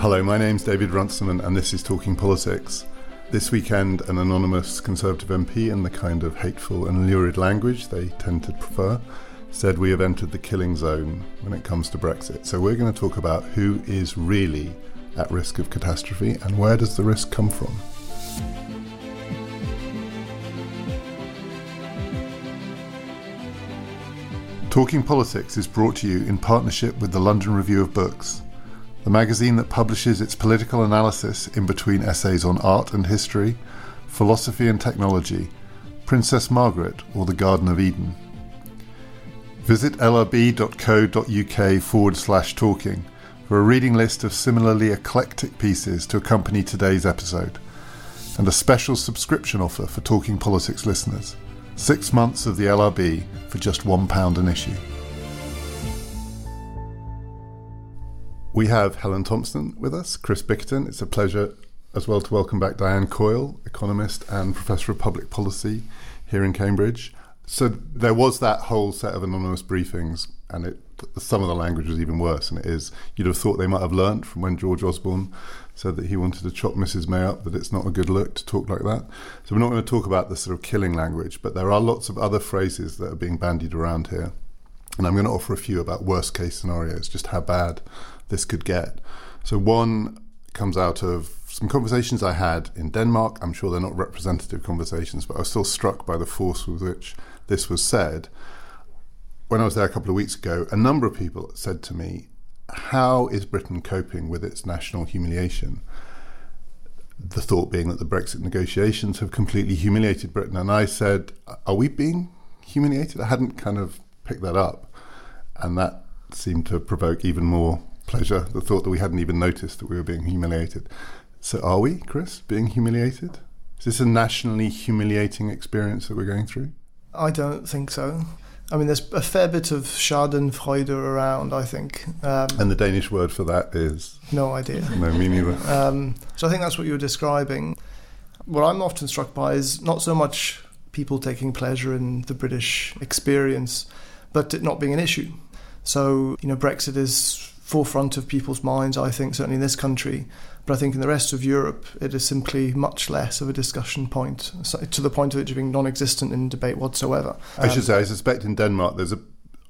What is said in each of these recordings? Hello, my name's David Runciman and this is Talking Politics. This weekend, an anonymous Conservative MP, in the kind of hateful and lurid language they tend to prefer, said we have entered the killing zone when it comes to Brexit. So we're going to talk about who is really at risk of catastrophe and where does the risk come from. Talking Politics is brought to you in partnership with the London Review of Books, the magazine that publishes its political analysis in between essays on art and history, philosophy and technology, Princess Margaret or the Garden of Eden. Visit lrb.co.uk/talking for a reading list of similarly eclectic pieces to accompany today's episode, and a special subscription offer for Talking Politics listeners. 6 months of the LRB for just £1 an issue. We have Helen Thompson with us, Chris Bickerton. It's a pleasure as well to welcome back Diane Coyle, economist and professor of public policy here in Cambridge. So there was that whole set of anonymous briefings, and some of the language was even worse than it is. You'd have thought they might have learnt from when George Osborne said that he wanted to chop Mrs May up, that it's not a good look to talk like that. So we're not going to talk about the sort of killing language, but there are lots of other phrases that are being bandied around here. And I'm going to offer a few about worst case scenarios, just how bad this could get. So one comes out of some conversations I had in Denmark. I'm sure they're not representative conversations, but I was still struck by the force with which this was said. When I was there a couple of weeks ago, a number of people said to me, how is Britain coping with its national humiliation? The thought being that the Brexit negotiations have completely humiliated Britain. And I said, are we being humiliated? I hadn't kind of picked that up. And that seemed to provoke even more pleasure, the thought that we hadn't even noticed that we were being humiliated. So are we, Chris, being humiliated? Is this a nationally humiliating experience that we're going through? I don't think so. I mean, there's a fair bit of schadenfreude around, I think. And the Danish word for that is? No idea. No, me neither. So I think that's what you were describing. What I'm often struck by is not so much people taking pleasure in the British experience, but it not being an issue. So, you know, Brexit is forefront of people's minds, I think, certainly in this country. But I think in the rest of Europe, it is simply much less of a discussion point, to the point of it being non-existent in debate whatsoever. I should say, I suspect in Denmark, there's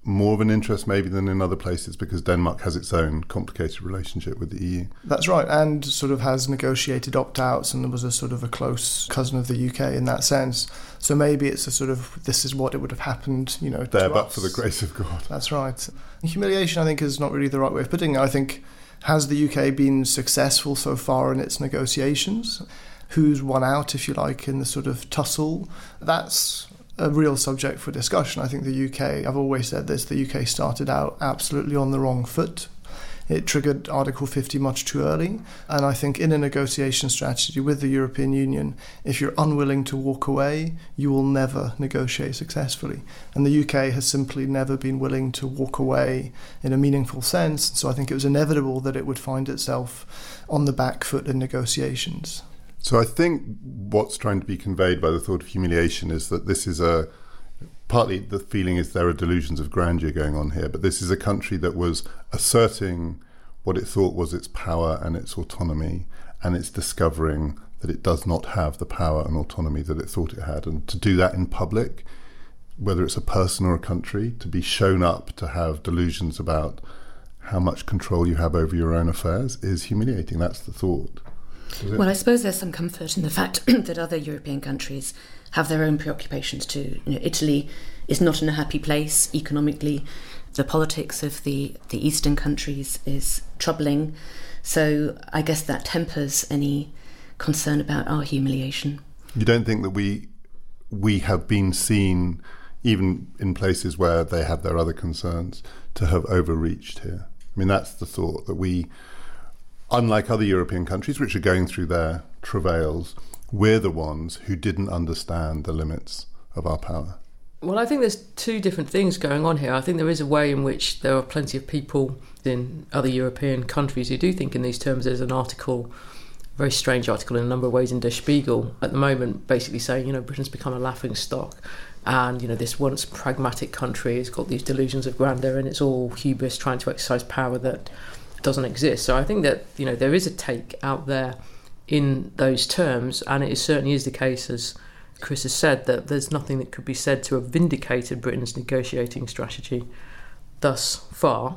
more of an interest maybe than in other places because Denmark has its own complicated relationship with the EU. That's right, and sort of has negotiated opt-outs and was a sort of a close cousin of the UK in that sense. So maybe it's a sort of, this is what it would have happened, you know, there, but for the grace of God. That's right. Humiliation, I think, is not really the right way of putting it. I think, has the UK been successful so far in its negotiations? Who's won out, if you like, in the sort of tussle? That's a real subject for discussion. I think the UK, I've always said this, the UK started out absolutely on the wrong foot. It triggered Article 50 much too early. And I think in a negotiation strategy with the European Union, if you're unwilling to walk away, you will never negotiate successfully. And the UK has simply never been willing to walk away in a meaningful sense. So I think it was inevitable that it would find itself on the back foot in negotiations. So I think what's trying to be conveyed by the thought of humiliation is that this is a... Partly the feeling is there are delusions of grandeur going on here, but this is a country that was asserting what it thought was its power and its autonomy, and it's discovering that it does not have the power and autonomy that it thought it had. And to do that in public, whether it's a person or a country, to be shown up to have delusions about how much control you have over your own affairs is humiliating. That's the thought. Well, I suppose there's some comfort in the fact that other European countries have their own preoccupations too. You know, Italy is not in a happy place economically. The politics of the eastern countries is troubling. So I guess that tempers any concern about our humiliation. You don't think that we have been seen, even in places where they have their other concerns, to have overreached here? I mean, that's the thought, that we... Unlike other European countries, which are going through their travails, we're the ones who didn't understand the limits of our power. Well, I think there's two different things going on here. I think there is a way in which there are plenty of people in other European countries who do think in these terms. There's an article, a very strange article in a number of ways, in Der Spiegel at the moment, basically saying, you know, Britain's become a laughingstock. And, you know, this once pragmatic country has got these delusions of grandeur and it's all hubris trying to exercise power that doesn't exist. So I think that, you know, there is a take out there in those terms, and it certainly is the case, as Chris has said, that there's nothing that could be said to have vindicated Britain's negotiating strategy thus far.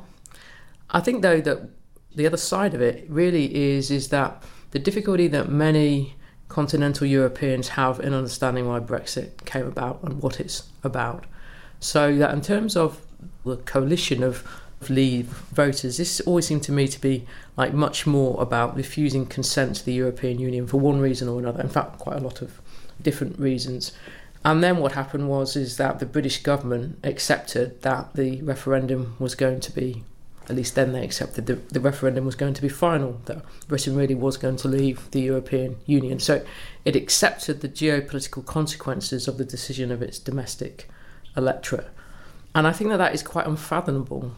I think, though, that the other side of it really is that the difficulty that many continental Europeans have in understanding why Brexit came about and what it's about. So that in terms of the coalition of Leave voters, this always seemed to me to be like much more about refusing consent to the European Union for one reason or another, in fact quite a lot of different reasons. And then what happened was that the British government accepted that the referendum was going to be, at least then they accepted the referendum was going to be final, that Britain really was going to leave the European Union. So it accepted the geopolitical consequences of the decision of its domestic electorate. And I think that is quite unfathomable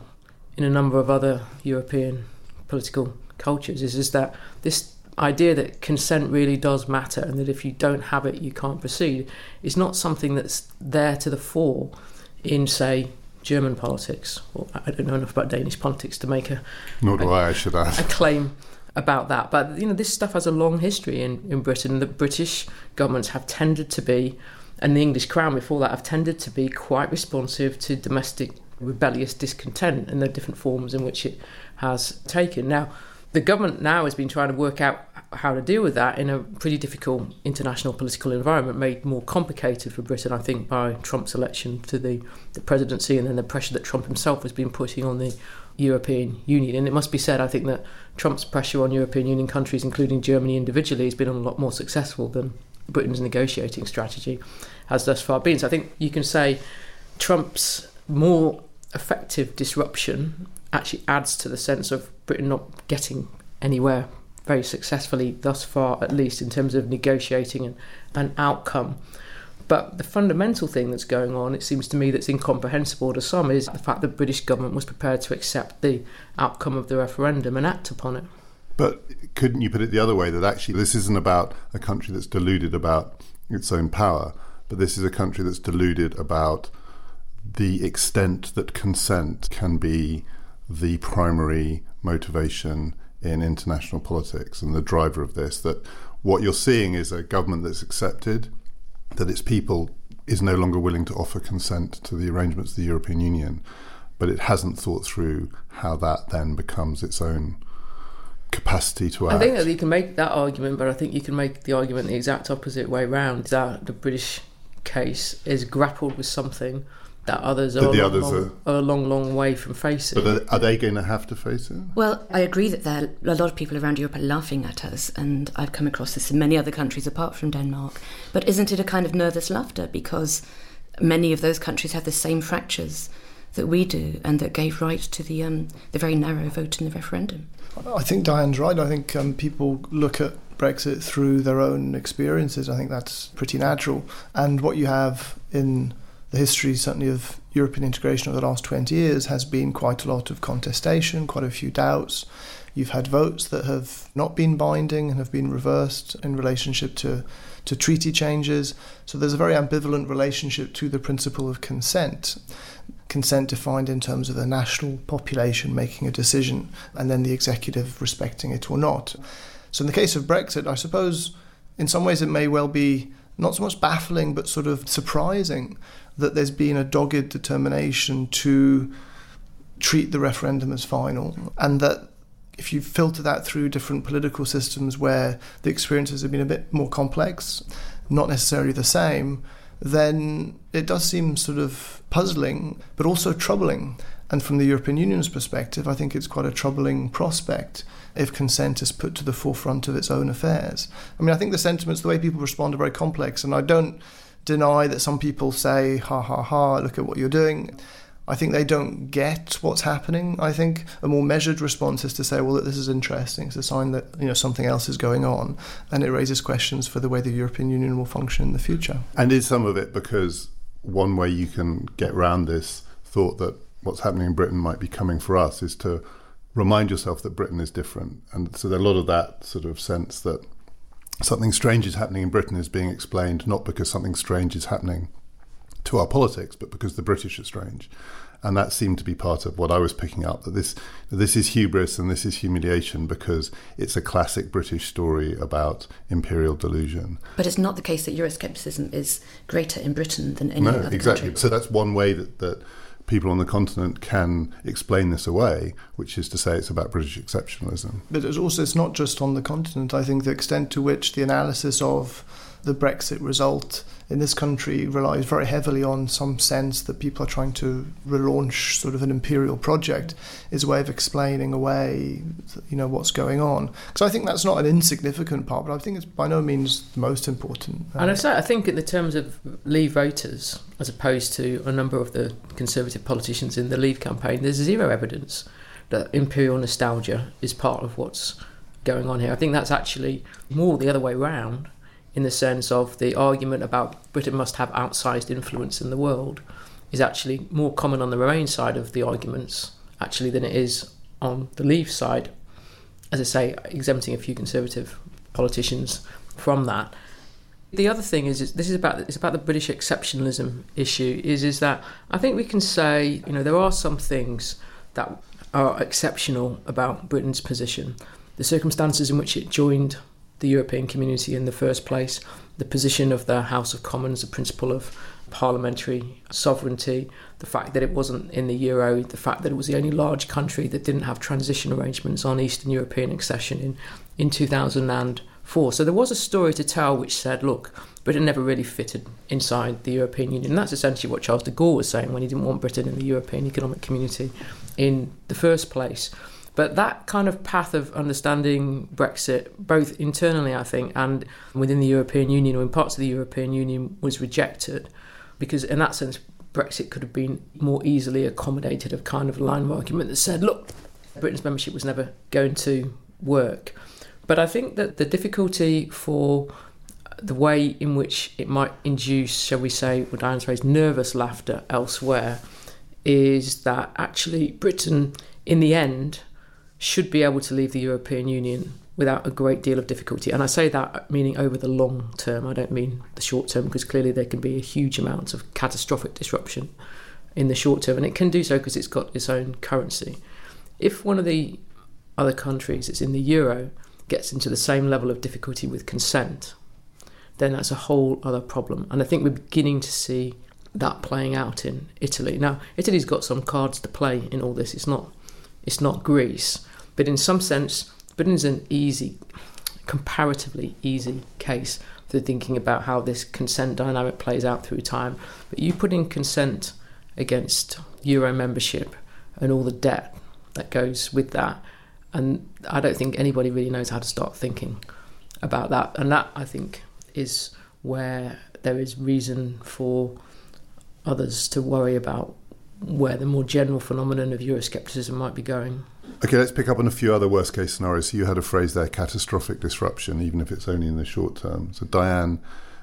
in a number of other European political cultures, is that this idea that consent really does matter and that if you don't have it you can't proceed is not something that's there to the fore in, say, German politics. Well, I don't know enough about Danish politics to make a claim about that. But, you know, this stuff has a long history in Britain. The British governments have tended to be, and the English Crown before that, have tended to be quite responsive to domestic rebellious discontent and the different forms in which it has taken. Now, the government now has been trying to work out how to deal with that in a pretty difficult international political environment, made more complicated for Britain, I think, by Trump's election to the presidency and then the pressure that Trump himself has been putting on the European Union. And it must be said, I think, that Trump's pressure on European Union countries, including Germany individually, has been a lot more successful than Britain's negotiating strategy has thus far been. So I think you can say Trump's more effective disruption actually adds to the sense of Britain not getting anywhere very successfully thus far, at least in terms of negotiating an outcome. But the fundamental thing that's going on, it seems to me, that's incomprehensible to some, is the fact the British government was prepared to accept the outcome of the referendum and act upon it. But couldn't you put it the other way, that actually this isn't about a country that's deluded about its own power, but this is a country that's deluded about the extent that consent can be the primary motivation in international politics and the driver of this, that what you're seeing is a government that's accepted that its people is no longer willing to offer consent to the arrangements of the European Union, but it hasn't thought through how that then becomes its own capacity to act. I think that you can make that argument, but I think you can make the argument the exact opposite way round, that the British case is grappled with something that others are a long, long way from facing. But are they going to have to face it? Well, I agree that a lot of people around Europe are laughing at us, and I've come across this in many other countries apart from Denmark. But isn't it a kind of nervous laughter? Because many of those countries have the same fractures that we do and that gave right to the very narrow vote in the referendum. I think Diane's right. I think people look at Brexit through their own experiences. I think that's pretty natural. And what you have in the history, certainly, of European integration over the last 20 years has been quite a lot of contestation, quite a few doubts. You've had votes that have not been binding and have been reversed in relationship to treaty changes. So there's a very ambivalent relationship to the principle of consent. Consent defined in terms of the national population making a decision and then the executive respecting it or not. So in the case of Brexit, I suppose in some ways it may well be not so much baffling but sort of surprising that there's been a dogged determination to treat the referendum as final, and that if you filter that through different political systems where the experiences have been a bit more complex, not necessarily the same, then it does seem sort of puzzling but also troubling. And from the European Union's perspective, I think it's quite a troubling prospect if consent is put to the forefront of its own affairs. I mean, I think the sentiments, the way people respond, are very complex, and I don't deny that some people say, ha, ha, ha, look at what you're doing. I think they don't get what's happening. I think a more measured response is to say, well, this is interesting. It's a sign that, you know, something else is going on, and it raises questions for the way the European Union will function in the future. And is some of it because one way you can get around this thought that what's happening in Britain might be coming for us is to remind yourself that Britain is different. And so there's a lot of that sort of sense that something strange is happening in Britain is being explained not because something strange is happening to our politics, but because the British are strange. And that seemed to be part of what I was picking up, that this is hubris and this is humiliation because it's a classic British story about imperial delusion. But it's not the case that Euroscepticism is greater in Britain than any other exactly. country. So that's one way that people on the continent can explain this away, which is to say it's about British exceptionalism. But it's not just on the continent. I think the extent to which the analysis of the Brexit result in this country relies very heavily on some sense that people are trying to relaunch sort of an imperial project is a way of explaining away, what's going on. Because I think that's not an insignificant part, but I think it's by no means the most important. And I think in the terms of Leave voters, as opposed to a number of the Conservative politicians in the Leave campaign, there's zero evidence that imperial nostalgia is part of what's going on here. I think that's actually more the other way round, in the sense of the argument about Britain must have outsized influence in the world is actually more common on the Remain side of the arguments, actually, than it is on the Leave side. As I say, exempting a few Conservative politicians from that. The other thing is about the British exceptionalism issue, is that I think we can say, there are some things that are exceptional about Britain's position. The circumstances in which it joined the European community in the first place, the position of the House of Commons, the principle of parliamentary sovereignty, the fact that it wasn't in the euro, the fact that it was the only large country that didn't have transition arrangements on Eastern European accession in 2004. So there was a story to tell which said, look, Britain never really fitted inside the European Union. And that's essentially what Charles de Gaulle was saying when he didn't want Britain in the European Economic Community in the first place. But that kind of path of understanding Brexit, both internally, I think, and within the European Union or in parts of the European Union, was rejected because, in that sense, Brexit could have been more easily accommodated, a kind of line of argument that said, look, Britain's membership was never going to work. But I think that the difficulty for the way in which it might induce, shall we say, with Diane's phrase, nervous laughter elsewhere, is that actually Britain, in the end, should be able to leave the European Union without a great deal of difficulty. And I say that meaning over the long term. I don't mean the short term, because clearly there can be a huge amount of catastrophic disruption in the short term. And it can do so because it's got its own currency. If one of the other countries that's in the euro gets into the same level of difficulty with consent, then that's a whole other problem. And I think we're beginning to see that playing out in Italy. Now, Italy's got some cards to play in all this. It's not Greece. But in some sense, Britain is an comparatively easy case for thinking about how this consent dynamic plays out through time. But you put in consent against euro membership and all the debt that goes with that, and I don't think anybody really knows how to start thinking about that. And that, I think, is where there is reason for others to worry about where the more general phenomenon of Euroscepticism might be going. Okay, let's pick up on a few other worst-case scenarios. So you had a phrase there, catastrophic disruption, even if it's only in the short term. So Diane,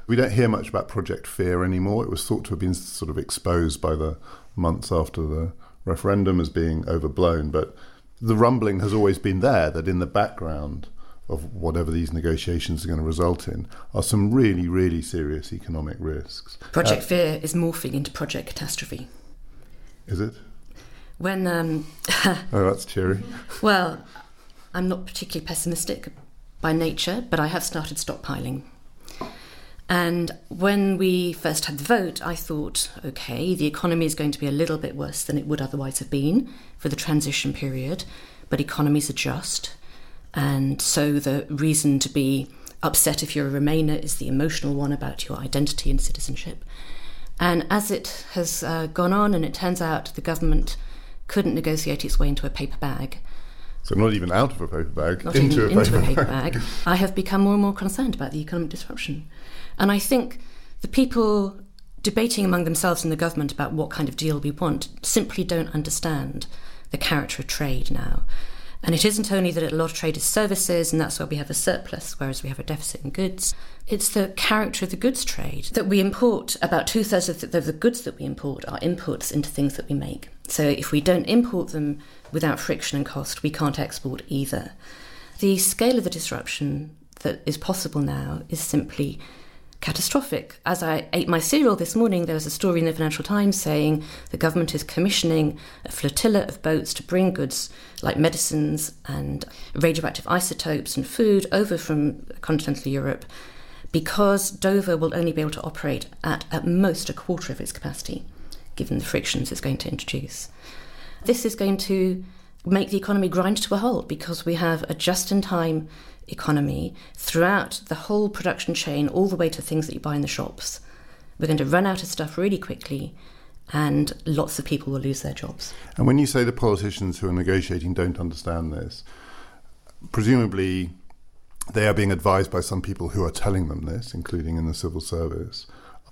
we don't hear much about Project Fear anymore. It was thought to have been sort of exposed by the months after the referendum as being overblown, but the rumbling has always been there that in the background of whatever these negotiations are going to result in are some really, really serious economic risks. Project Fear is morphing into Project Catastrophe. Is it? When oh, that's cheery. Well, I'm not particularly pessimistic by nature, but I have started stockpiling. And when we first had the vote, I thought, OK, the economy is going to be a little bit worse than it would otherwise have been for the transition period, but economies adjust. And so the reason to be upset if you're a Remainer is the emotional one about your identity and citizenship. And as it has gone on, and it turns out the government couldn't negotiate its way into a paper bag. So not even out of a paper bag, into a paper bag. I have become more and more concerned about the economic disruption. And I think the people debating among themselves in the government about what kind of deal we want simply don't understand the character of trade now. And it isn't only that a lot of trade is services, and that's where we have a surplus, whereas we have a deficit in goods. It's the character of the goods trade that we import. About two-thirds of the goods that we import are inputs into things that we make. So if we don't import them without friction and cost, we can't export either. The scale of the disruption that is possible now is simply catastrophic. As I ate my cereal this morning, there was a story in the Financial Times saying the government is commissioning a flotilla of boats to bring goods like medicines and radioactive isotopes and food over from continental Europe, because Dover will only be able to operate at most a quarter of its capacity, given the frictions it's going to introduce. This is going to make the economy grind to a halt, because we have a just-in-time economy throughout the whole production chain, all the way to things that you buy in the shops. We're going to run out of stuff really quickly, and lots of people will lose their jobs. And when you say the politicians who are negotiating don't understand this, presumably they are being advised by some people who are telling them this, including in the civil service.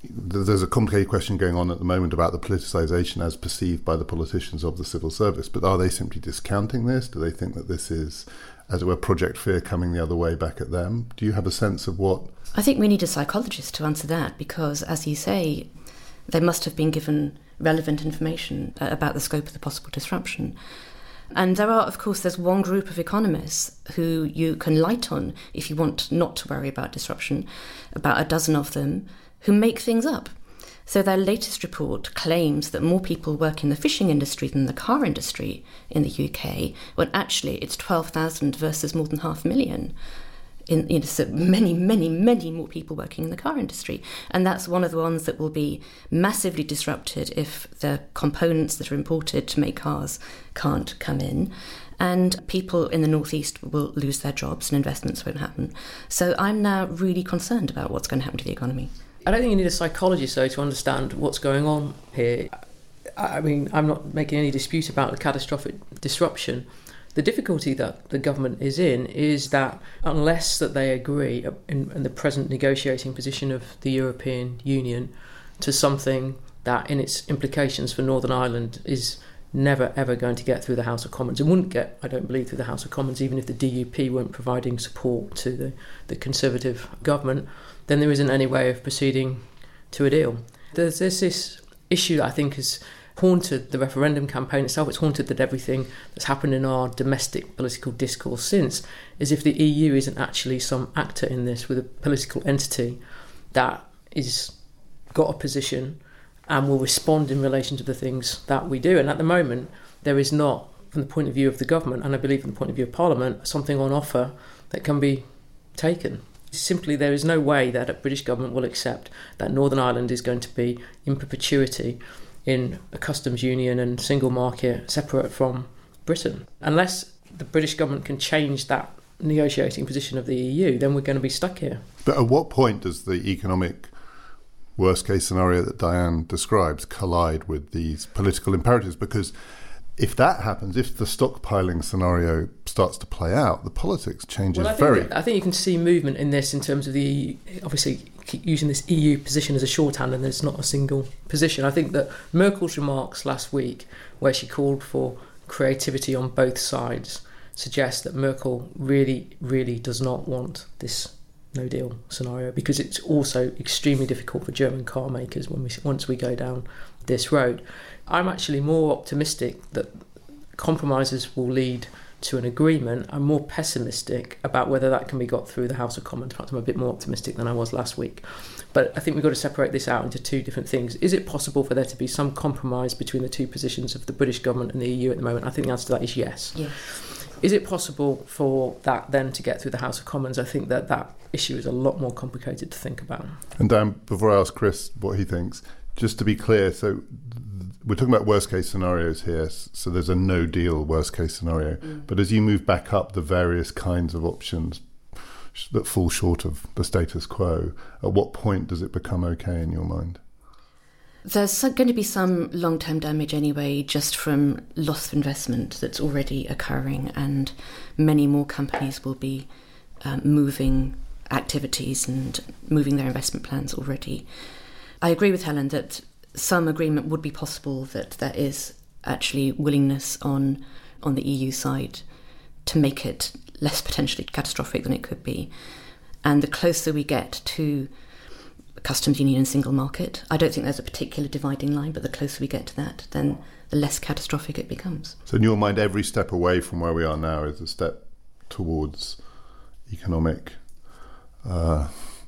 There's a complicated question going on at the moment about the politicisation as perceived by the politicians of the civil service, but are they simply discounting this? Do they think that this is, as it were, Project Fear coming the other way back at them? Do you have a sense of what? I think we need a psychologist to answer that, because, as you say, they must have been given relevant information about the scope of the possible disruption. And there are, of course, there's one group of economists who you can light on if you want not to worry about disruption, about a dozen of them, who make things up. So their latest report claims that more people work in the fishing industry than the car industry in the UK, when actually it's 12,000 versus more than 500,000. So many, many, many more people working in the car industry. And that's one of the ones that will be massively disrupted if the components that are imported to make cars can't come in. And people in the northeast will lose their jobs and investments won't happen. So I'm now really concerned about what's going to happen to the economy. I don't think you need a psychologist, though, to understand what's going on here. I mean, I'm not making any dispute about the catastrophic disruption. The difficulty that the government is in is that unless that they agree in the present negotiating position of the European Union to something that in its implications for Northern Ireland is never ever going to get through the House of Commons. It wouldn't get, I don't believe, through the House of Commons, even if the DUP weren't providing support to the Conservative government, then there isn't any way of proceeding to a deal. There's this issue that I think has haunted the referendum campaign itself. It's haunted that everything that's happened in our domestic political discourse since is if the EU isn't actually some actor in this with a political entity that is got a position and will respond in relation to the things that we do. And at the moment, there is not, from the point of view of the government, and I believe from the point of view of Parliament, something on offer that can be taken. Simply, there is no way that a British government will accept that Northern Ireland is going to be in perpetuity in a customs union and single market separate from Britain. Unless the British government can change that negotiating position of the EU, then we're going to be stuck here. But at what point does the economic worst-case scenario that Diane describes collide with these political imperatives? Because if that happens, if the stockpiling scenario starts to play out, the politics changes I think you can see movement in this in terms of the EU, obviously keep using this EU position as a shorthand, and there's not a single position. I think that Merkel's remarks last week, where she called for creativity on both sides, suggests that Merkel really, really does not want this no deal scenario, because it's also extremely difficult for German car makers once we go down this road. I'm actually more optimistic that compromises will lead to an agreement. I'm more pessimistic about whether that can be got through the House of Commons. Perhaps I'm a bit more optimistic than I was last week. But I think we've got to separate this out into two different things. Is it possible for there to be some compromise between the two positions of the British government and the EU at the moment? I think the answer to that is yes. Yes. Is it possible for that then to get through the House of Commons? I think that issue is a lot more complicated to think about. And Dan, before I ask Chris what he thinks, just to be clear, so we're talking about worst-case scenarios here, so there's a no-deal worst-case scenario. Mm. But as you move back up the various kinds of options that fall short of the status quo, at what point does it become okay in your mind? There's going to be some long-term damage anyway, just from loss of investment that's already occurring, and many more companies will be moving activities and moving their investment plans already. I agree with Helen that some agreement would be possible, that there is actually willingness on the EU side to make it less potentially catastrophic than it could be. And the closer we get to customs union and single market, I don't think there's a particular dividing line, but the closer we get to that, then the less catastrophic it becomes. So in your mind, every step away from where we are now is a step towards economic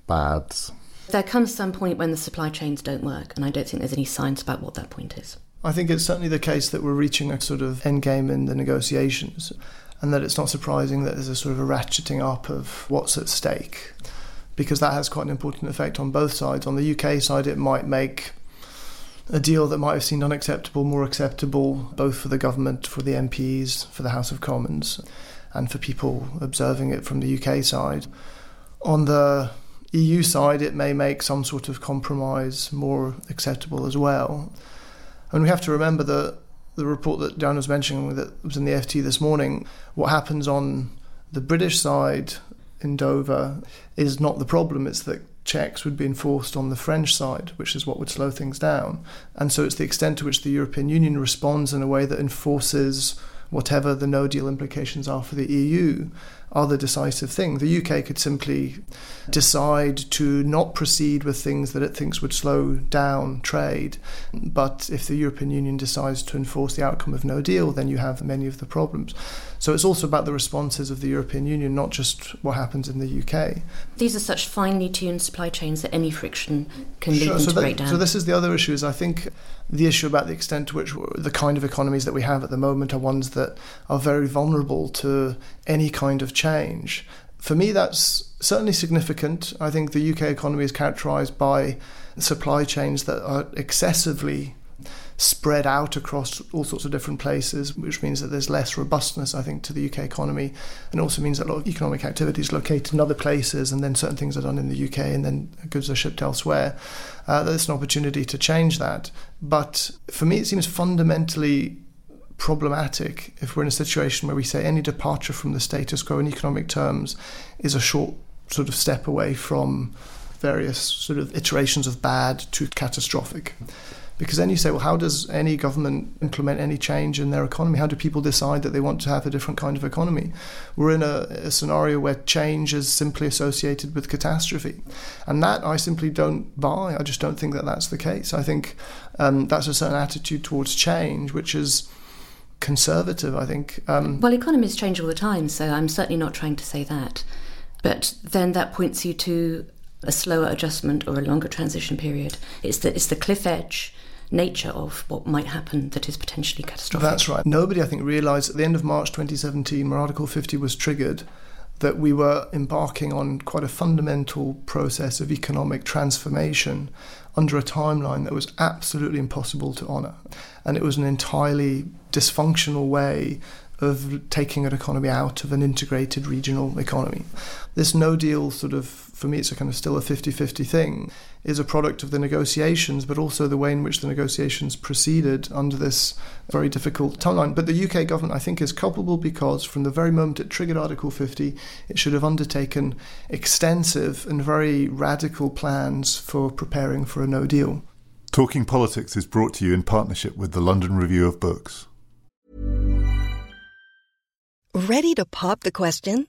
bads. There comes some point when the supply chains don't work, and I don't think there's any science about what that point is. I think it's certainly the case that we're reaching a sort of endgame in the negotiations, and that it's not surprising that there's a sort of a ratcheting up of what's at stake, because that has quite an important effect on both sides. On the UK side, it might make a deal that might have seemed unacceptable more acceptable, both for the government, for the MPs, for the House of Commons, and for people observing it from the UK side. On the EU side, it may make some sort of compromise more acceptable as well. And we have to remember that the report that Diane was mentioning that was in the FT this morning, what happens on the British side in Dover is not the problem. It's that checks would be enforced on the French side, which is what would slow things down. And so it's the extent to which the European Union responds in a way that enforces whatever the no-deal implications are for the EU are the decisive thing. The UK could simply decide to not proceed with things that it thinks would slow down trade. But if the European Union decides to enforce the outcome of no deal, then you have many of the problems. So it's also about the responses of the European Union, not just what happens in the UK. These are such finely tuned supply chains that any friction can lead them to break down. So this is the other issue, is I think the issue about the extent to which the kind of economies that we have at the moment are ones that are very vulnerable to any kind of change. For me, that's certainly significant. I think the UK economy is characterised by supply chains that are excessively spread out across all sorts of different places, which means that there's less robustness, I think, to the UK economy, and also means that a lot of economic activity is located in other places, and then certain things are done in the UK and then goods are shipped elsewhere. There's an opportunity to change that. But for me, it seems fundamentally problematic if we're in a situation where we say any departure from the status quo in economic terms is a short sort of step away from various sort of iterations of bad to catastrophic. Because then you say, well, how does any government implement any change in their economy? How do people decide that they want to have a different kind of economy? We're in a scenario where change is simply associated with catastrophe. And that I simply don't buy. I just don't think that that's the case. I think that's a certain attitude towards change, which is conservative, I think. Well, economies change all the time, so I'm certainly not trying to say that. But then that points you to a slower adjustment or a longer transition period. It's the cliff edge nature of what might happen that is potentially catastrophic. That's right. Nobody, I think, realised at the end of March 2017 when Article 50 was triggered that we were embarking on quite a fundamental process of economic transformation under a timeline that was absolutely impossible to honour. And it was an entirely dysfunctional way of taking an economy out of an integrated regional economy. This no deal sort of, for me, it's a kind of still a 50-50 thing, is a product of the negotiations, but also the way in which the negotiations proceeded under this very difficult timeline. But the UK government, I think, is culpable because from the very moment it triggered Article 50, it should have undertaken extensive and very radical plans for preparing for a no deal. Talking Politics is brought to you in partnership with the London Review of Books. Ready to pop the question?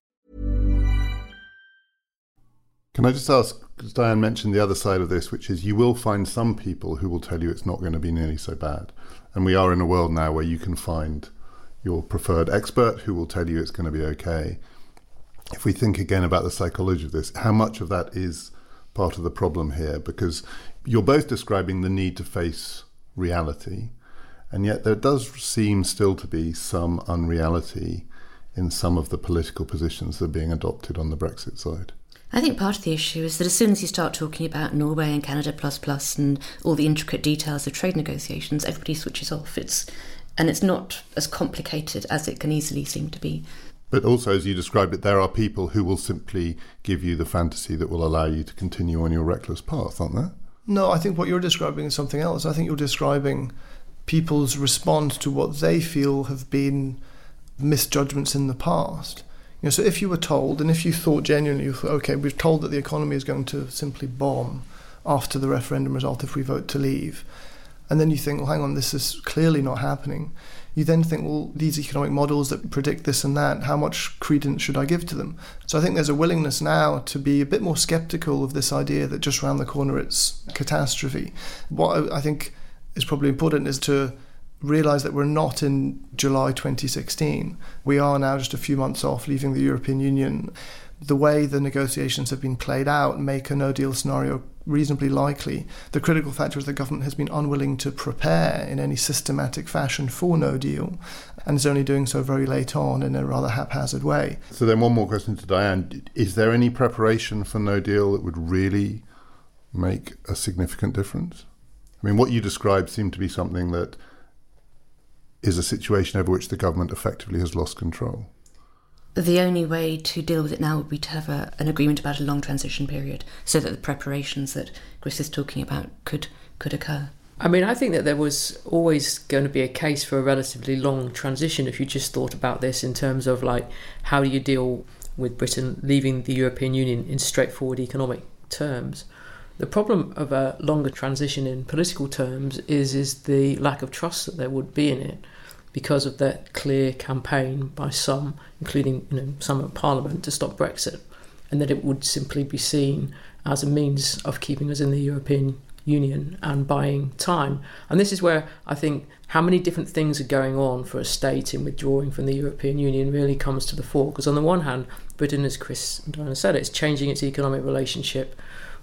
Can I just ask, because Diane mentioned the other side of this, which is you will find some people who will tell you it's not going to be nearly so bad. And we are in a world now where you can find your preferred expert who will tell you it's going to be okay. If we think again about the psychology of this, how much of that is part of the problem here? Because you're both describing the need to face reality, and yet there does seem still to be some unreality in some of the political positions that are being adopted on the Brexit side. I think part of the issue is that as soon as you start talking about Norway and Canada plus and all the intricate details of trade negotiations, everybody switches off. It's not as complicated as it can easily seem to be. But also, as you described it, there are people who will simply give you the fantasy that will allow you to continue on your reckless path, aren't there? No, I think what you're describing is something else. I think you're describing people's response to what they feel have been misjudgments in the past. You know, so if you were told, and if you thought genuinely, okay, we're told that the economy is going to simply bomb after the referendum result if we vote to leave. And then you think, well, hang on, this is clearly not happening. You then think, well, these economic models that predict this and that, how much credence should I give to them? So I think there's a willingness now to be a bit more sceptical of this idea that just round the corner it's catastrophe. What I think is probably important is to realise that we're not in July 2016. We are now just a few months off leaving the European Union. The way the negotiations have been played out make a no-deal scenario reasonably likely. The critical factor is the government has been unwilling to prepare in any systematic fashion for no deal, and is only doing so very late on in a rather haphazard way. So then one more question to Diane. Is there any preparation for no deal that would really make a significant difference? I mean, what you described seemed to be something that is a situation over which the government effectively has lost control. The only way to deal with it now would be to have an agreement about a long transition period so that the preparations that Chris is talking about could occur. I mean, I think that there was always going to be a case for a relatively long transition if you just thought about this in terms of, like, how do you deal with Britain leaving the European Union in straightforward economic terms. The problem of a longer transition in political terms is the lack of trust that there would be in it, because of that clear campaign by some, including some at Parliament, to stop Brexit, and that it would simply be seen as a means of keeping us in the European Union and buying time. And this is where I think how many different things are going on for a state in withdrawing from the European Union really comes to the fore, because on the one hand, Britain, as Chris and Diana said, it's changing its economic relationship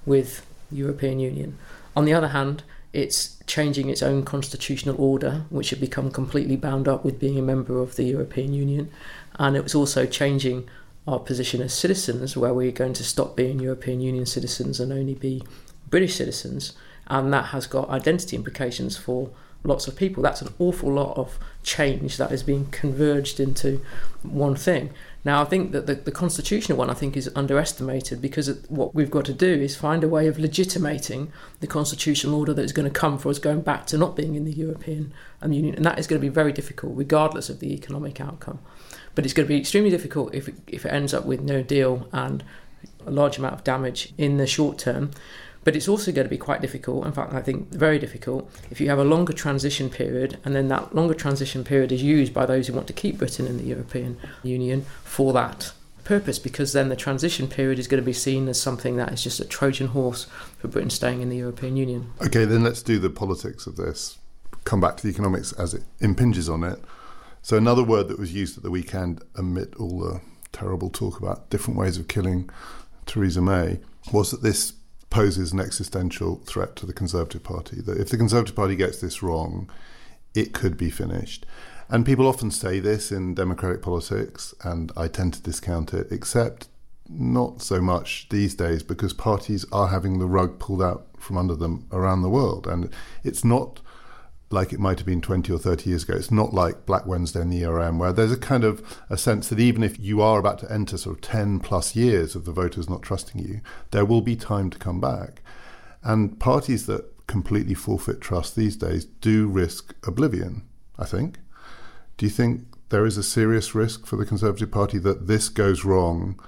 with the European Union. On the other hand, it's changing its own constitutional order, which had become completely bound up with being a member of the European Union. And it was also changing our position as citizens, where we're going to stop being European Union citizens and only be British citizens. And that has got identity implications for lots of people. That's an awful lot of change that is being converged into one thing. Now, I think that the constitutional one, I think, is underestimated, because what we've got to do is find a way of legitimating the constitutional order that is going to come for us going back to not being in the European Union. And that is going to be very difficult, regardless of the economic outcome. But it's going to be extremely difficult if it ends up with no deal and a large amount of damage in the short term. But it's also going to be quite difficult, in fact I think very difficult, if you have a longer transition period, and then that longer transition period is used by those who want to keep Britain in the European Union for that purpose, because then the transition period is going to be seen as something that is just a Trojan horse for Britain staying in the European Union. OK, then let's do the politics of this, come back to the economics as it impinges on it. So another word that was used at the weekend, amid all the terrible talk about different ways of killing Theresa May, was that this poses an existential threat to the Conservative Party, that if the Conservative Party gets this wrong, it could be finished. And people often say this in democratic politics, and I tend to discount it, except not so much these days, because parties are having the rug pulled out from under them around the world. And it's not like it might have been 20 or 30 years ago. It's not like Black Wednesday in the ERM, where there's a kind of a sense that even if you are about to enter sort of 10 plus years of the voters not trusting you, there will be time to come back. And parties that completely forfeit trust these days do risk oblivion, I think. Do you think there is a serious risk for the Conservative Party that this goes wrong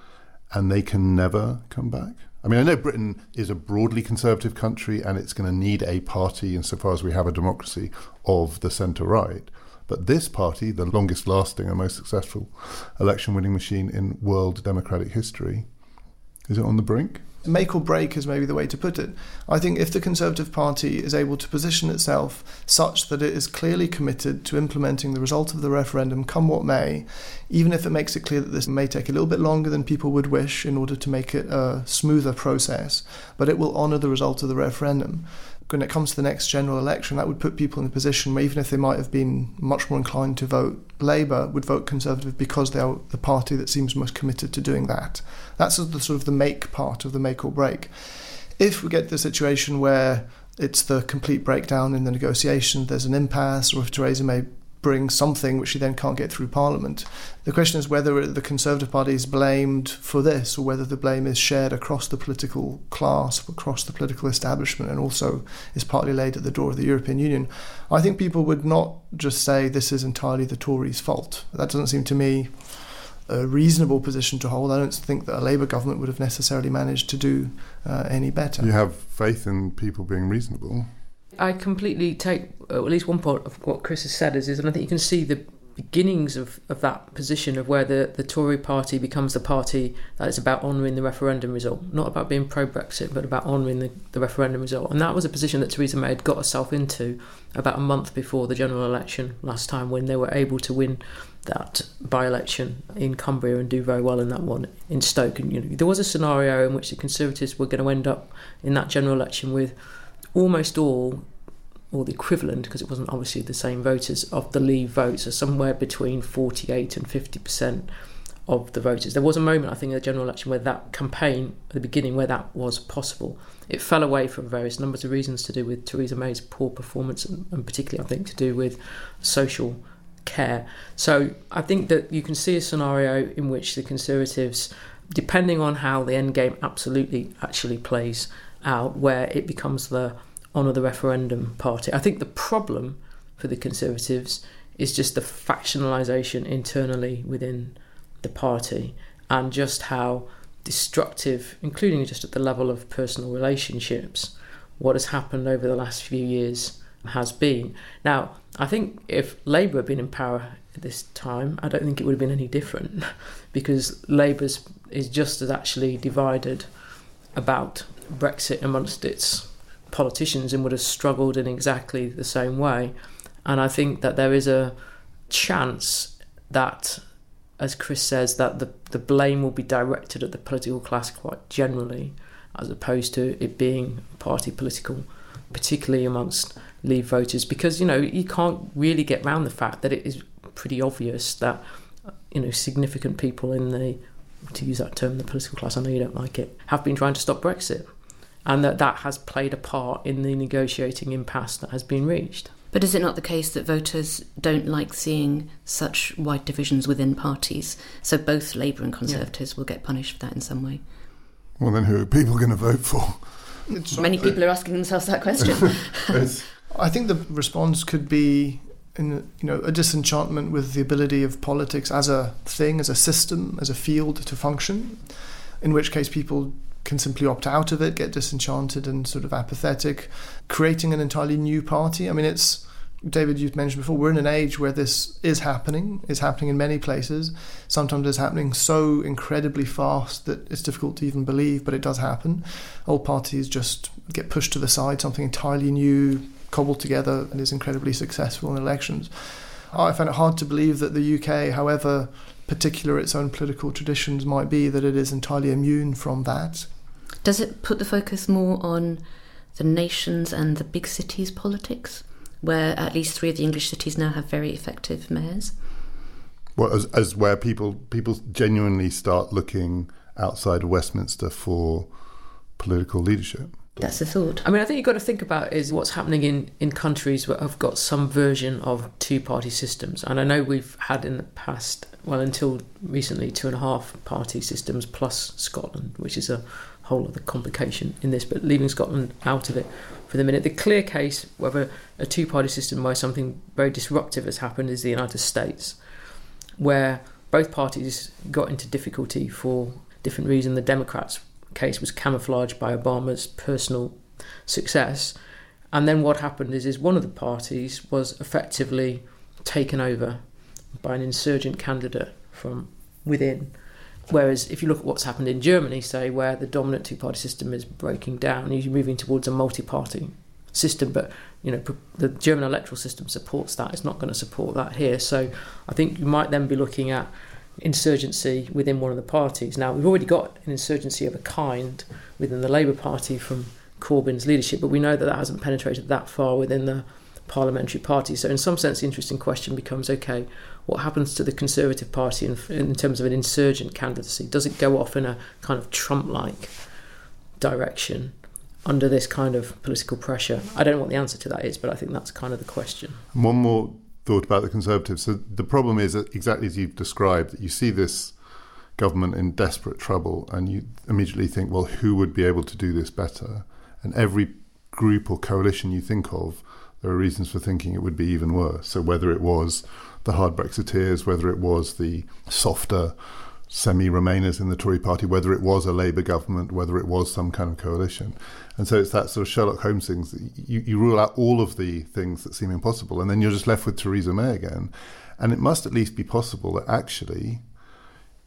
and they can never come back? I mean, I know Britain is a broadly conservative country and it's going to need a party, insofar as we have a democracy, of the centre-right. But this party, the longest-lasting and most successful election-winning machine in world democratic history, is it on the brink? Make or break is maybe the way to put it. I think if the Conservative Party is able to position itself such that it is clearly committed to implementing the result of the referendum, come what may, even if it makes it clear that this may take a little bit longer than people would wish in order to make it a smoother process, but it will honour the result of the referendum. When it comes to the next general election, that would put people in a position where, even if they might have been much more inclined to vote Labour, would vote Conservative because they are the party that seems most committed to doing that. That's the sort of the make part of the make or break. If we get to a situation where it's the complete breakdown in the negotiation, there's an impasse, or if Theresa May bring something which she then can't get through Parliament. The question is whether the Conservative Party is blamed for this, or whether the blame is shared across the political class, across the political establishment, and also is partly laid at the door of the European Union. I think people would not just say this is entirely the Tories' fault. That doesn't seem to me a reasonable position to hold. I don't think that a Labour government would have necessarily managed to do any better. You have faith in people being reasonable. I completely take at least one part of what Chris has said is, and I think you can see the beginnings of that position of where the Tory party becomes the party that is about honouring the referendum result, not about being pro-Brexit, but about honouring the referendum result. And that was a position that Theresa May had got herself into about a month before the general election last time, when they were able to win that by-election in Cumbria and do very well in that one in Stoke. And you know, there was a scenario in which the Conservatives were going to end up in that general election with almost all, or the equivalent, because it wasn't obviously the same voters, of the Leave votes, so somewhere between 48 and 50% of the voters. There was a moment, I think, in the general election where that campaign, at the beginning, where that was possible. It fell away for various numbers of reasons to do with Theresa May's poor performance and particularly, I think, to do with social care. So I think that you can see a scenario in which the Conservatives, depending on how the end game absolutely actually plays out, where it becomes the honour the referendum party. I think the problem for the Conservatives is just the factionalisation internally within the party and just how destructive, including just at the level of personal relationships, what has happened over the last few years has been. Now, I think if Labour had been in power at this time, I don't think it would have been any different because Labour is just as actually divided about Brexit amongst its politicians and would have struggled in exactly the same way. And I think that there is a chance that, as Chris says, that the blame will be directed at the political class quite generally, as opposed to it being party political, particularly amongst Leave voters, because, you know, you can't really get round the fact that it is pretty obvious that, you know, significant people in the, to use that term, the political class, I know you don't like it, have been trying to stop Brexit. And that has played a part in the negotiating impasse that has been reached. But is it not the case that voters don't like seeing such wide divisions within parties? So both Labour and Conservatives will get punished for that in some way. Well, then who are people going to vote for? Many people are asking themselves that question. I think the response could be, a disenchantment with the ability of politics as a thing, as a system, as a field to function, in which case people can simply opt out of it, get disenchanted and sort of apathetic, creating an entirely new party. I mean, it's, David, you've mentioned before, we're in an age where this is happening in many places. Sometimes it's happening so incredibly fast that it's difficult to even believe, but it does happen. Old parties just get pushed to the side, something entirely new, cobbled together, and is incredibly successful in elections. I find it hard to believe that the UK, however particular its own political traditions might be, that it is entirely immune from that. Does it put the focus more on the nations and the big cities politics, where at least three of the English cities now have very effective mayors? Well, as where people genuinely start looking outside of Westminster for political leadership. That's the thought. I mean, I think you've got to think about is what's happening in countries that have got some version of two-party systems. And I know we've had in the past, well, until recently, 2.5-party systems plus Scotland, which is a whole other complication in this, but leaving Scotland out of it for the minute. The clear case, whether a two-party system where something very disruptive has happened, is the United States, where both parties got into difficulty for different reasons. The Democrats' case was camouflaged by Obama's personal success, and then what happened is one of the parties was effectively taken over by an insurgent candidate from within, whereas if you look at what's happened in Germany, say, where the dominant two-party system is breaking down, you're moving towards a multi-party system, but the German electoral system supports that. It's not going to support that here, so I think you might then be looking at insurgency within one of the parties. Now, we've already got an insurgency of a kind within the Labour Party from Corbyn's leadership, but we know that hasn't penetrated that far within the parliamentary party. So in some sense, the interesting question becomes, OK, what happens to the Conservative Party in terms of an insurgent candidacy? Does it go off in a kind of Trump-like direction under this kind of political pressure? I don't know what the answer to that is, but I think that's kind of the question. One more thought about the Conservatives. So the problem is, exactly as you've described, that you see this government in desperate trouble and you immediately think, well, who would be able to do this better? And every group or coalition you think of, there are reasons for thinking it would be even worse. So whether it was the hard Brexiteers, whether it was the softer semi-Remainers in the Tory party, whether it was a Labour government, whether it was some kind of coalition. And so it's that sort of Sherlock Holmes things. You rule out all of the things that seem impossible, and then you're just left with Theresa May again. And it must at least be possible that actually,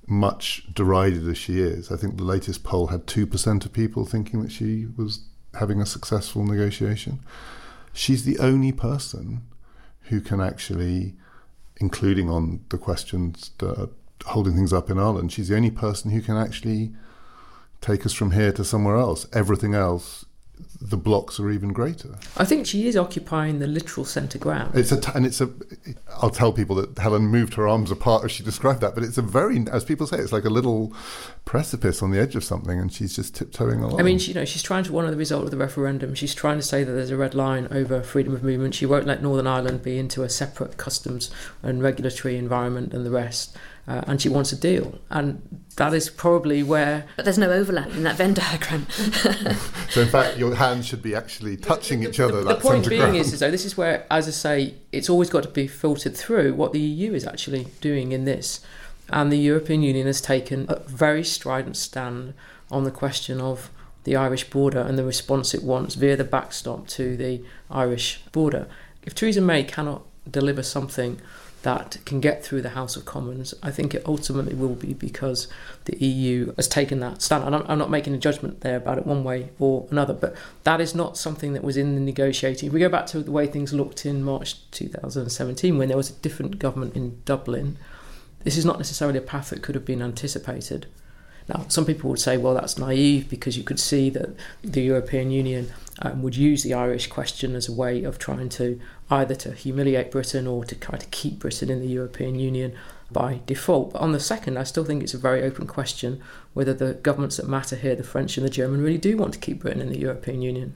much derided as she is, I think the latest poll had 2% of people thinking that she was having a successful negotiation. She's the only person who can actually, including on the questions that are holding things up in Ireland, she's the only person who can actually take us from here to somewhere else. Everything else, the blocks are even greater. I think she is occupying the literal centre ground. I'll tell people that Helen moved her arms apart as she described that, but it's a very, as people say, it's like a little precipice on the edge of something, and she's just tiptoeing along. I mean, she's trying to honour the result of the referendum. She's trying to say that there's a red line over freedom of movement. She won't let Northern Ireland be into a separate customs and regulatory environment than the rest. And she wants a deal, and that is probably where... But there's no overlap in that Venn diagram. So in fact, your hands should be actually touching each other. The point being is, though, this is where, as I say, it's always got to be filtered through what the EU is actually doing in this. And the European Union has taken a very strident stand on the question of the Irish border and the response it wants via the backstop to the Irish border. If Theresa May cannot deliver something that can get through the House of Commons, I think it ultimately will be because the EU has taken that stand. And I'm not making a judgment there about it one way or another, but that is not something that was in the negotiating. If we go back to the way things looked in March 2017, when there was a different government in Dublin, this is not necessarily a path that could have been anticipated. Now, some people would say, well, that's naive, because you could see that the European Union would use the Irish question as a way of trying to either to humiliate Britain or to try to keep Britain in the European Union by default. But on the second, I still think it's a very open question whether the governments that matter here, the French and the German, really do want to keep Britain in the European Union.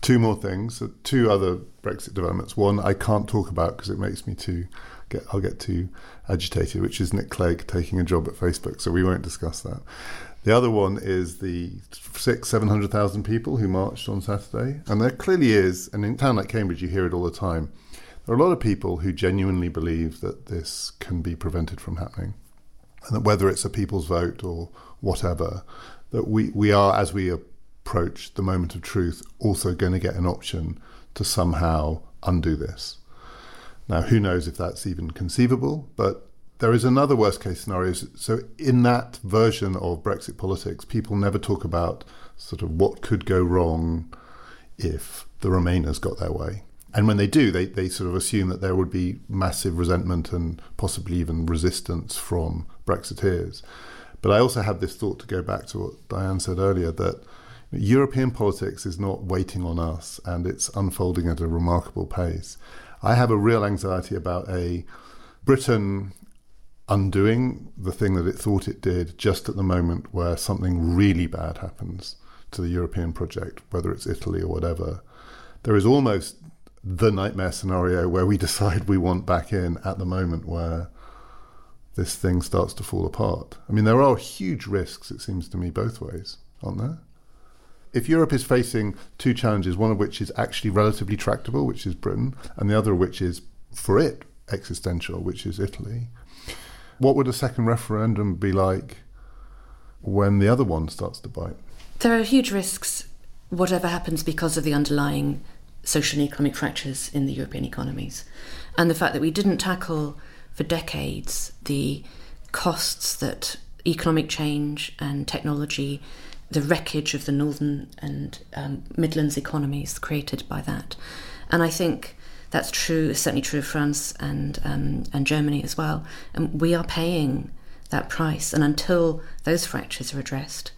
Two more things, two other Brexit developments. One I can't talk about because it makes me I'll get too agitated, which is Nick Clegg taking a job at Facebook, so we won't discuss that. The other one is the 700,000 people who marched on Saturday, and there clearly is, and in a town like Cambridge you hear it all the time, there are a lot of people who genuinely believe that this can be prevented from happening, and that whether it's a people's vote or whatever, that we are, as we approach the moment of truth, also going to get an option to somehow undo this. Now, who knows if that's even conceivable, but there is another worst-case scenario. So in that version of Brexit politics, people never talk about sort of what could go wrong if the Remainers got their way. And when they do, they sort of assume that there would be massive resentment and possibly even resistance from Brexiteers. But I also have this thought to go back to what Diane said earlier, that European politics is not waiting on us, and it's unfolding at a remarkable pace. I have a real anxiety about a Britain undoing the thing that it thought it did just at the moment where something really bad happens to the European project, whether it's Italy or whatever. There is almost the nightmare scenario where we decide we want back in at the moment where this thing starts to fall apart. I mean, there are huge risks, it seems to me, both ways, aren't there? If Europe is facing two challenges, one of which is actually relatively tractable, which is Britain, and the other of which is, for it, existential, which is Italy, what would a second referendum be like when the other one starts to bite? There are huge risks, whatever happens, because of the underlying social and economic fractures in the European economies. And the fact that we didn't tackle for decades the costs that economic change and technology, the wreckage of the northern and Midlands economies created by that. And I think that's true, certainly true of France and Germany as well. And we are paying that price. And until those fractures are addressed,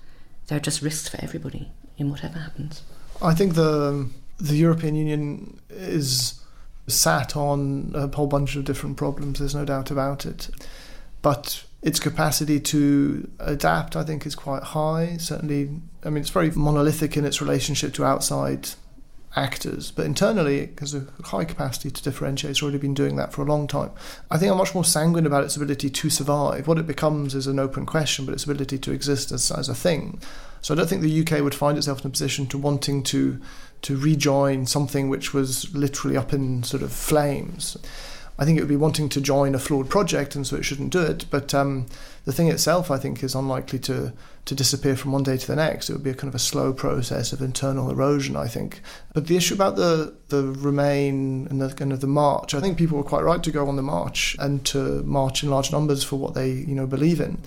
there are just risks for everybody in whatever happens. I think the European Union is sat on a whole bunch of different problems, there's no doubt about it. But its capacity to adapt, I think, is quite high. Certainly, I mean, it's very monolithic in its relationship to outside actors, but internally, it has a high capacity to differentiate. It's already been doing that for a long time. I think I'm much more sanguine about its ability to survive. What it becomes is an open question, but its ability to exist as a thing. So I don't think the UK would find itself in a position to wanting to rejoin something which was literally up in sort of flames. I think it would be wanting to join a flawed project, and so it shouldn't do it. But the thing itself, I think, is unlikely to disappear from one day to the next. It would be a kind of a slow process of internal erosion, I think. But the issue about the Remain and the kind of the march, I think people were quite right to go on the march and to march in large numbers for what they, you know, believe in.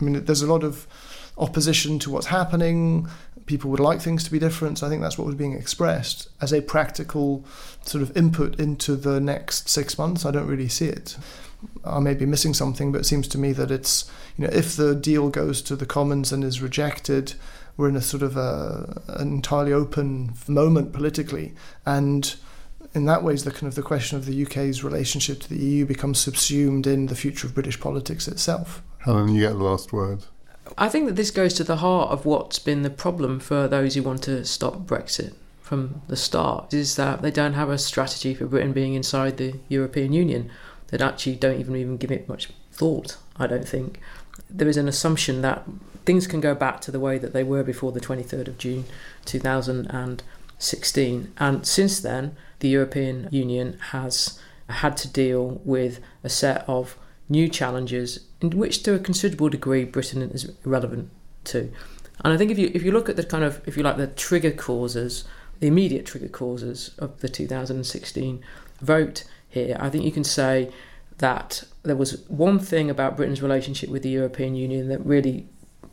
I mean, there's a lot of opposition to what's happening. People would like things to be different. So I think that's what was being expressed as a practical sort of input into the next 6 months. I don't really see it. I may be missing something, but it seems to me that it's, you know, if the deal goes to the Commons and is rejected, we're in a sort of an entirely open moment politically. And in that way, the kind of the question of the UK's relationship to the EU becomes subsumed in the future of British politics itself. Helen, you get the last word. I think that this goes to the heart of what's been the problem for those who want to stop Brexit from the start, is that they don't have a strategy for Britain being inside the European Union. They actually don't even give it much thought, I don't think. There is an assumption that things can go back to the way that they were before the 23rd of June 2016. And since then, the European Union has had to deal with a set of new challenges in which, to a considerable degree, Britain is relevant to. And I think if you look at the kind of, if you like, the trigger causes, the immediate trigger causes of the 2016 vote here, I think you can say that there was one thing about Britain's relationship with the European Union that really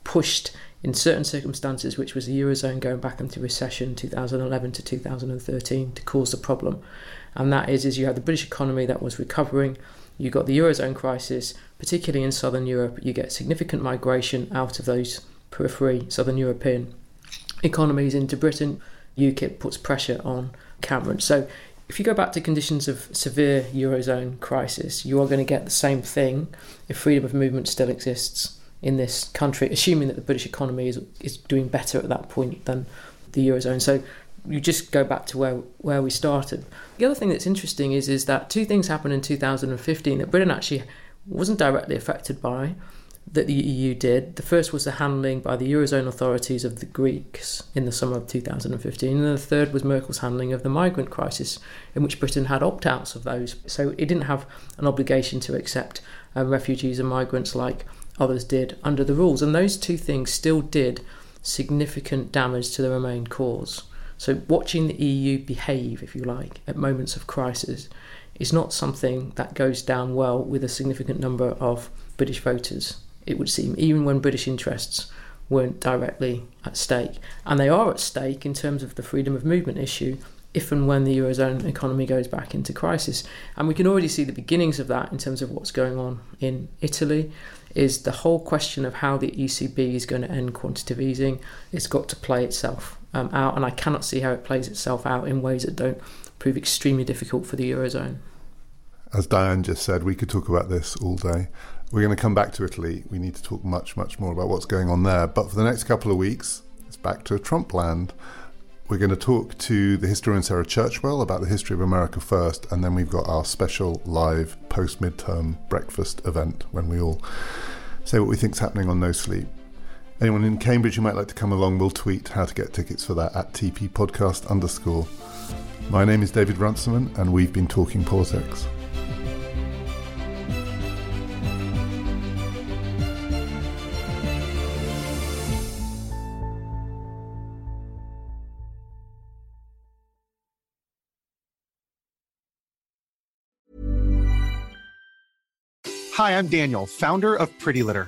pushed, in certain circumstances, which was the Eurozone going back into recession 2011 to 2013 to cause the problem. And that is you had the British economy that was recovering. You got the Eurozone crisis, particularly in Southern Europe. You get significant migration out of those periphery Southern European economies into Britain. UKIP puts pressure on Cameron. So if you go back to conditions of severe Eurozone crisis, you are going to get the same thing if freedom of movement still exists in this country, assuming that the British economy is doing better at that point than the Eurozone. So you just go back to where we started. The other thing that's interesting is that two things happened in 2015 that Britain actually wasn't directly affected by, that the EU did. The first was the handling by the Eurozone authorities of the Greeks in the summer of 2015, and the third was Merkel's handling of the migrant crisis, in which Britain had opt-outs of those. So it didn't have an obligation to accept refugees and migrants like others did under the rules. And those two things still did significant damage to the Remain cause. So watching the EU behave, if you like, at moments of crisis is not something that goes down well with a significant number of British voters, it would seem, even when British interests weren't directly at stake. And they are at stake in terms of the freedom of movement issue if and when the Eurozone economy goes back into crisis. And we can already see the beginnings of that in terms of what's going on in Italy. Is the whole question of how the ECB is going to end quantitative easing. It's got to play itself out, and I cannot see how it plays itself out in ways that don't prove extremely difficult for the Eurozone. As Diane just said, we could talk about this all day. We're going to come back to Italy. We need to talk much, much more about what's going on there. But for the next couple of weeks, it's back to Trump land. We're going to talk to the historian Sarah Churchwell about the history of America first, and then we've got our special live post-midterm breakfast event when we all say what we think's happening on No Sleep. Anyone in Cambridge who might like to come along, will tweet how to get tickets for that at @TPpodcast_. My name is David Runciman, and we've been talking politics. Hi, I'm Daniel, founder of Pretty Litter.